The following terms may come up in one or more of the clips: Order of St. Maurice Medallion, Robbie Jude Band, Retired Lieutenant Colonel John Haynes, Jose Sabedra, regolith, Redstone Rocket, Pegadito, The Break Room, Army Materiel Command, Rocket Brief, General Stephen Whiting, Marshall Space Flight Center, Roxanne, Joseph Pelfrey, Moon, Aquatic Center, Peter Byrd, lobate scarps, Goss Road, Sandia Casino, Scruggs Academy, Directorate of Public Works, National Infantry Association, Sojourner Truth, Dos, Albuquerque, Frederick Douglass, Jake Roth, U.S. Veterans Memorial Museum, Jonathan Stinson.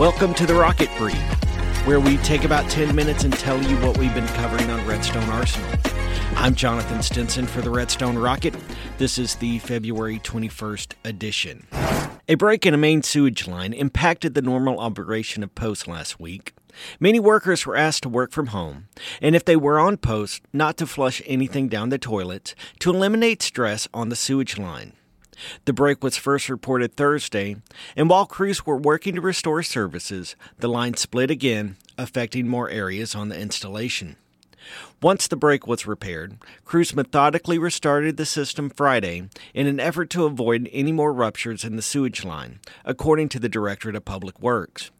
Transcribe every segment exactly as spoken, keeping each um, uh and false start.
Welcome to the Rocket Brief, where we take about ten minutes and tell you what we've been covering on Redstone Arsenal. I'm Jonathan Stinson for the Redstone Rocket. This is the February twenty-first edition. A break in a main sewage line impacted the normal operation of posts last week. Many workers were asked to work from home, and if they were on post, not to flush anything down the toilets to eliminate stress on the sewage line. The break was first reported Thursday, and while crews were working to restore services, the line split again, affecting more areas on the installation. Once the break was repaired, crews methodically restarted the system Friday in an effort to avoid any more ruptures in the sewage line, according to the Directorate of Public Works.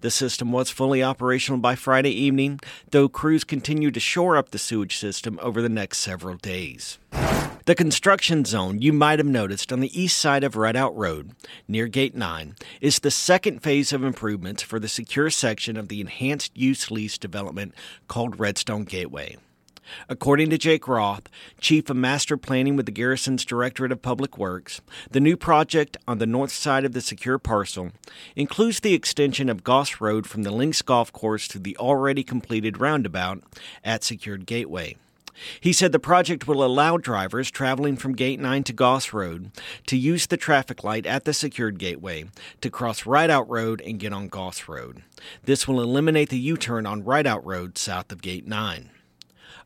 The system was fully operational by Friday evening, though crews continued to shore up the sewage system over the next several days. The construction zone you might have noticed on the east side of Rideout Road, near Gate nine, is the second phase of improvements for the secure section of the Enhanced Use Lease Development called Redstone Gateway. According to Jake Roth, Chief of Master Planning with the Garrison's Directorate of Public Works, the new project on the north side of the secure parcel includes the extension of Goss Road from the Lynx Golf Course to the already completed roundabout at Secured Gateway. He said the project will allow drivers traveling from Gate nine to Goss Road to use the traffic light at the Secured Gateway to cross Rideout Road and get on Goss Road. This will eliminate the U-turn on Rideout Road south of Gate nine.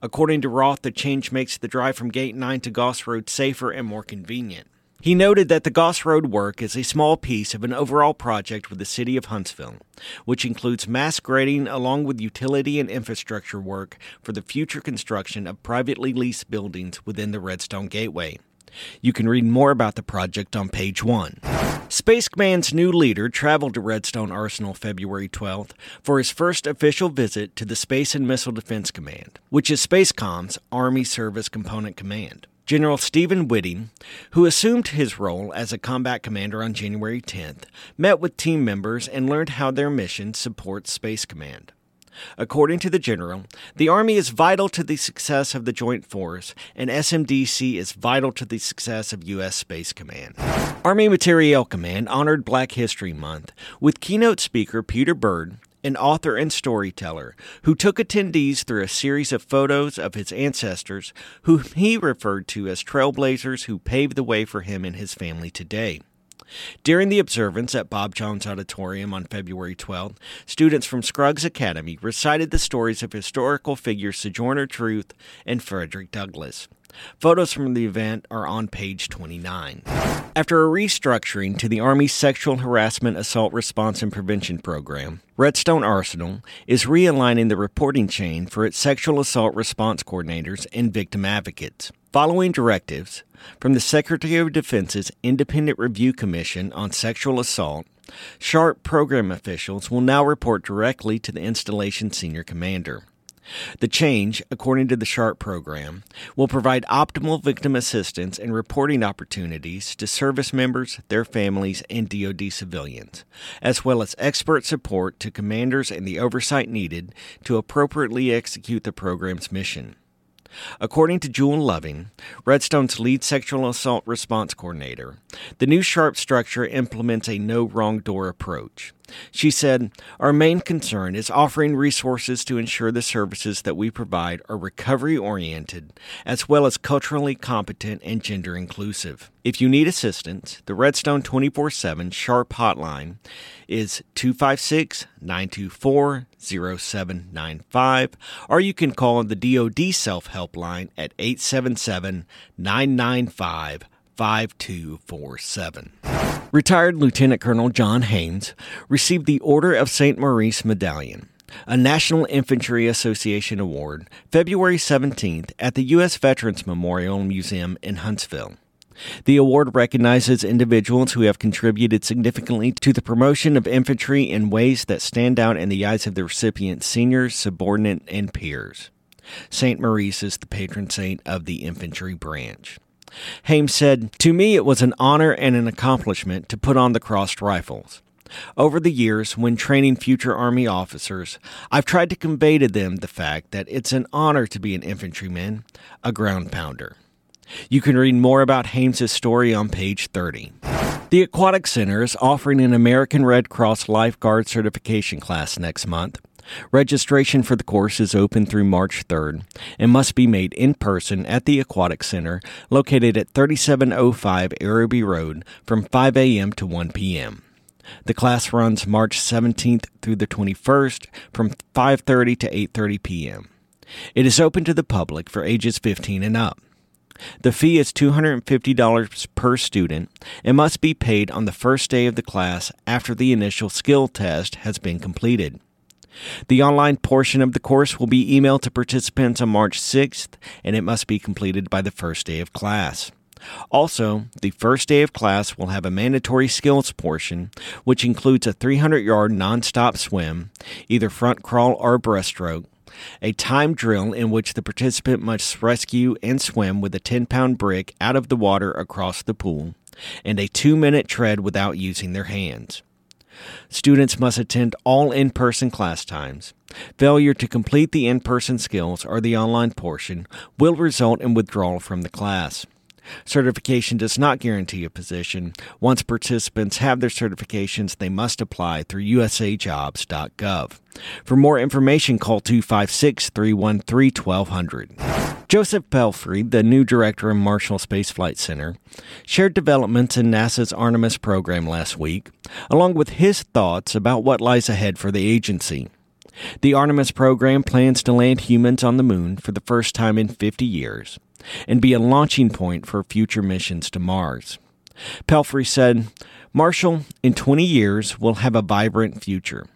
According to Roth, the change makes the drive from Gate nine to Goss Road safer and more convenient. He noted that the Goss Road work is a small piece of an overall project with the city of Huntsville, which includes mass grading along with utility and infrastructure work for the future construction of privately leased buildings within the Redstone Gateway. You can read more about the project on page one. Space Command's new leader traveled to Redstone Arsenal February twelfth for his first official visit to the Space and Missile Defense Command, which is SpaceCom's Army Service Component Command. General Stephen Whiting, who assumed his role as a combat commander on January tenth, met with team members and learned how their mission supports Space Command. According to the general, the Army is vital to the success of the Joint Force, and S M D C is vital to the success of U S. Space Command. Army Materiel Command honored Black History Month with keynote speaker Peter Byrd, an author and storyteller, who took attendees through a series of photos of his ancestors, whom he referred to as trailblazers who paved the way for him and his family today. During the observance at Bob Jones Auditorium on February twelfth, students from Scruggs Academy recited the stories of historical figures Sojourner Truth and Frederick Douglass. Photos from the event are on page twenty-nine. After a restructuring to the Army's Sexual Harassment Assault Response and Prevention Program, Redstone Arsenal is realigning the reporting chain for its sexual assault response coordinators and victim advocates, following directives from the Secretary of Defense's Independent Review Commission on Sexual Assault. SHARP program officials will now report directly to the installation senior commander. The change, according to the SHARP program, will provide optimal victim assistance and reporting opportunities to service members, their families, and D O D civilians, as well as expert support to commanders and the oversight needed to appropriately execute the program's mission. According to Jewel Loving, Redstone's lead sexual assault response coordinator, the new SHARP structure implements a no-wrong-door approach. She said, "Our main concern is offering resources to ensure the services that we provide are recovery-oriented, as well as culturally competent and gender-inclusive. If you need assistance, the Redstone twenty-four seven SHARP hotline is two five six, nine two four, zero seven nine five, or you can call the D O D self-help line at eight seven seven, nine nine five, five two four seven. Retired Lieutenant Colonel John Haynes received the Order of Saint Maurice Medallion, a National Infantry Association award, February seventeenth at the U S. Veterans Memorial Museum in Huntsville. The award recognizes individuals who have contributed significantly to the promotion of infantry in ways that stand out in the eyes of the recipient's seniors, subordinate, and peers. Saint Maurice is the patron saint of the infantry branch. Haynes said, "To me it was an honor and an accomplishment to put on the crossed rifles. Over the years, when training future Army officers, I've tried to convey to them the fact that it's an honor to be an infantryman, a ground pounder." You can read more about Haynes' story on page thirty. The Aquatic Center is offering an American Red Cross lifeguard certification class next month. Registration for the course is open through March third and must be made in person at the Aquatic Center located at thirty-seven oh five Araby Road from five a.m. to one p.m. The class runs March seventeenth through the twenty-first from five thirty to eight thirty p.m. It is open to the public for ages fifteen and up. The fee is two hundred fifty dollars per student and must be paid on the first day of the class after the initial skill test has been completed. The online portion of the course will be emailed to participants on March sixth, and it must be completed by the first day of class. Also, the first day of class will have a mandatory skills portion, which includes a three hundred yard nonstop swim, either front crawl or breaststroke, a time drill in which the participant must rescue and swim with a ten pound brick out of the water across the pool, and a two minute tread without using their hands. Students must attend all in-person class times. Failure to complete the in-person skills or the online portion will result in withdrawal from the class. Certification does not guarantee a position. Once participants have their certifications, they must apply through U S A jobs dot gov. For more information, call two five six, three one three, one two zero zero. Joseph Pelfrey, the new director of Marshall Space Flight Center, shared developments in NASA's Artemis program last week, along with his thoughts about what lies ahead for the agency. The Artemis program plans to land humans on the moon for the first time in fifty years and be a launching point for future missions to Mars. Pelfrey said, "Marshall, in twenty years, we'll have a vibrant future.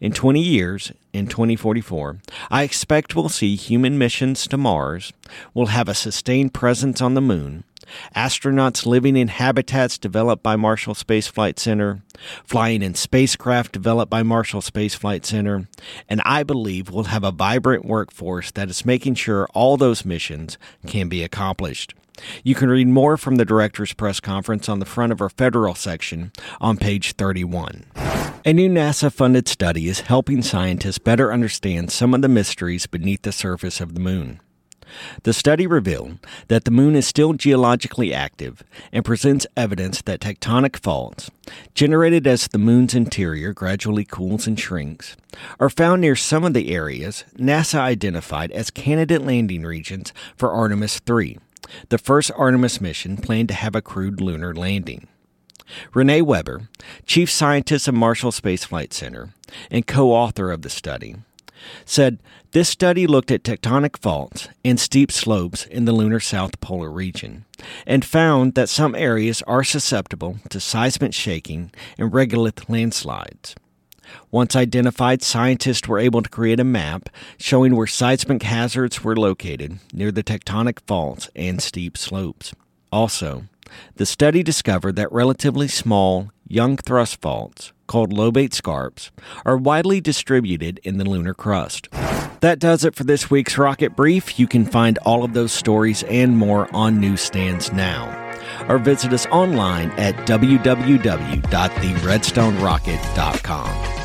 In twenty years, in twenty forty-four, I expect we'll see human missions to Mars, we'll have a sustained presence on the moon, astronauts living in habitats developed by Marshall Space Flight Center, flying in spacecraft developed by Marshall Space Flight Center, and I believe we'll have a vibrant workforce that is making sure all those missions can be accomplished." You can read more from the director's press conference on the front of our federal section on page thirty-one. A new NASA-funded study is helping scientists better understand some of the mysteries beneath the surface of the moon. The study revealed that the moon is still geologically active and presents evidence that tectonic faults, generated as the moon's interior gradually cools and shrinks, are found near some of the areas NASA identified as candidate landing regions for Artemis three, the first Artemis mission planned to have a crewed lunar landing. Renee Weber, chief scientist of Marshall Space Flight Center and co-author of the study, said, "This study looked at tectonic faults and steep slopes in the lunar south polar region and found that some areas are susceptible to seismic shaking and regolith landslides. Once identified, scientists were able to create a map showing where seismic hazards were located near the tectonic faults and steep slopes. Also, the study discovered that relatively small, young thrust faults, called lobate scarps, are widely distributed in the lunar crust." That does it for this week's Rocket Brief. You can find all of those stories and more on newsstands now, or visit us online at w w w dot the redstone rocket dot com.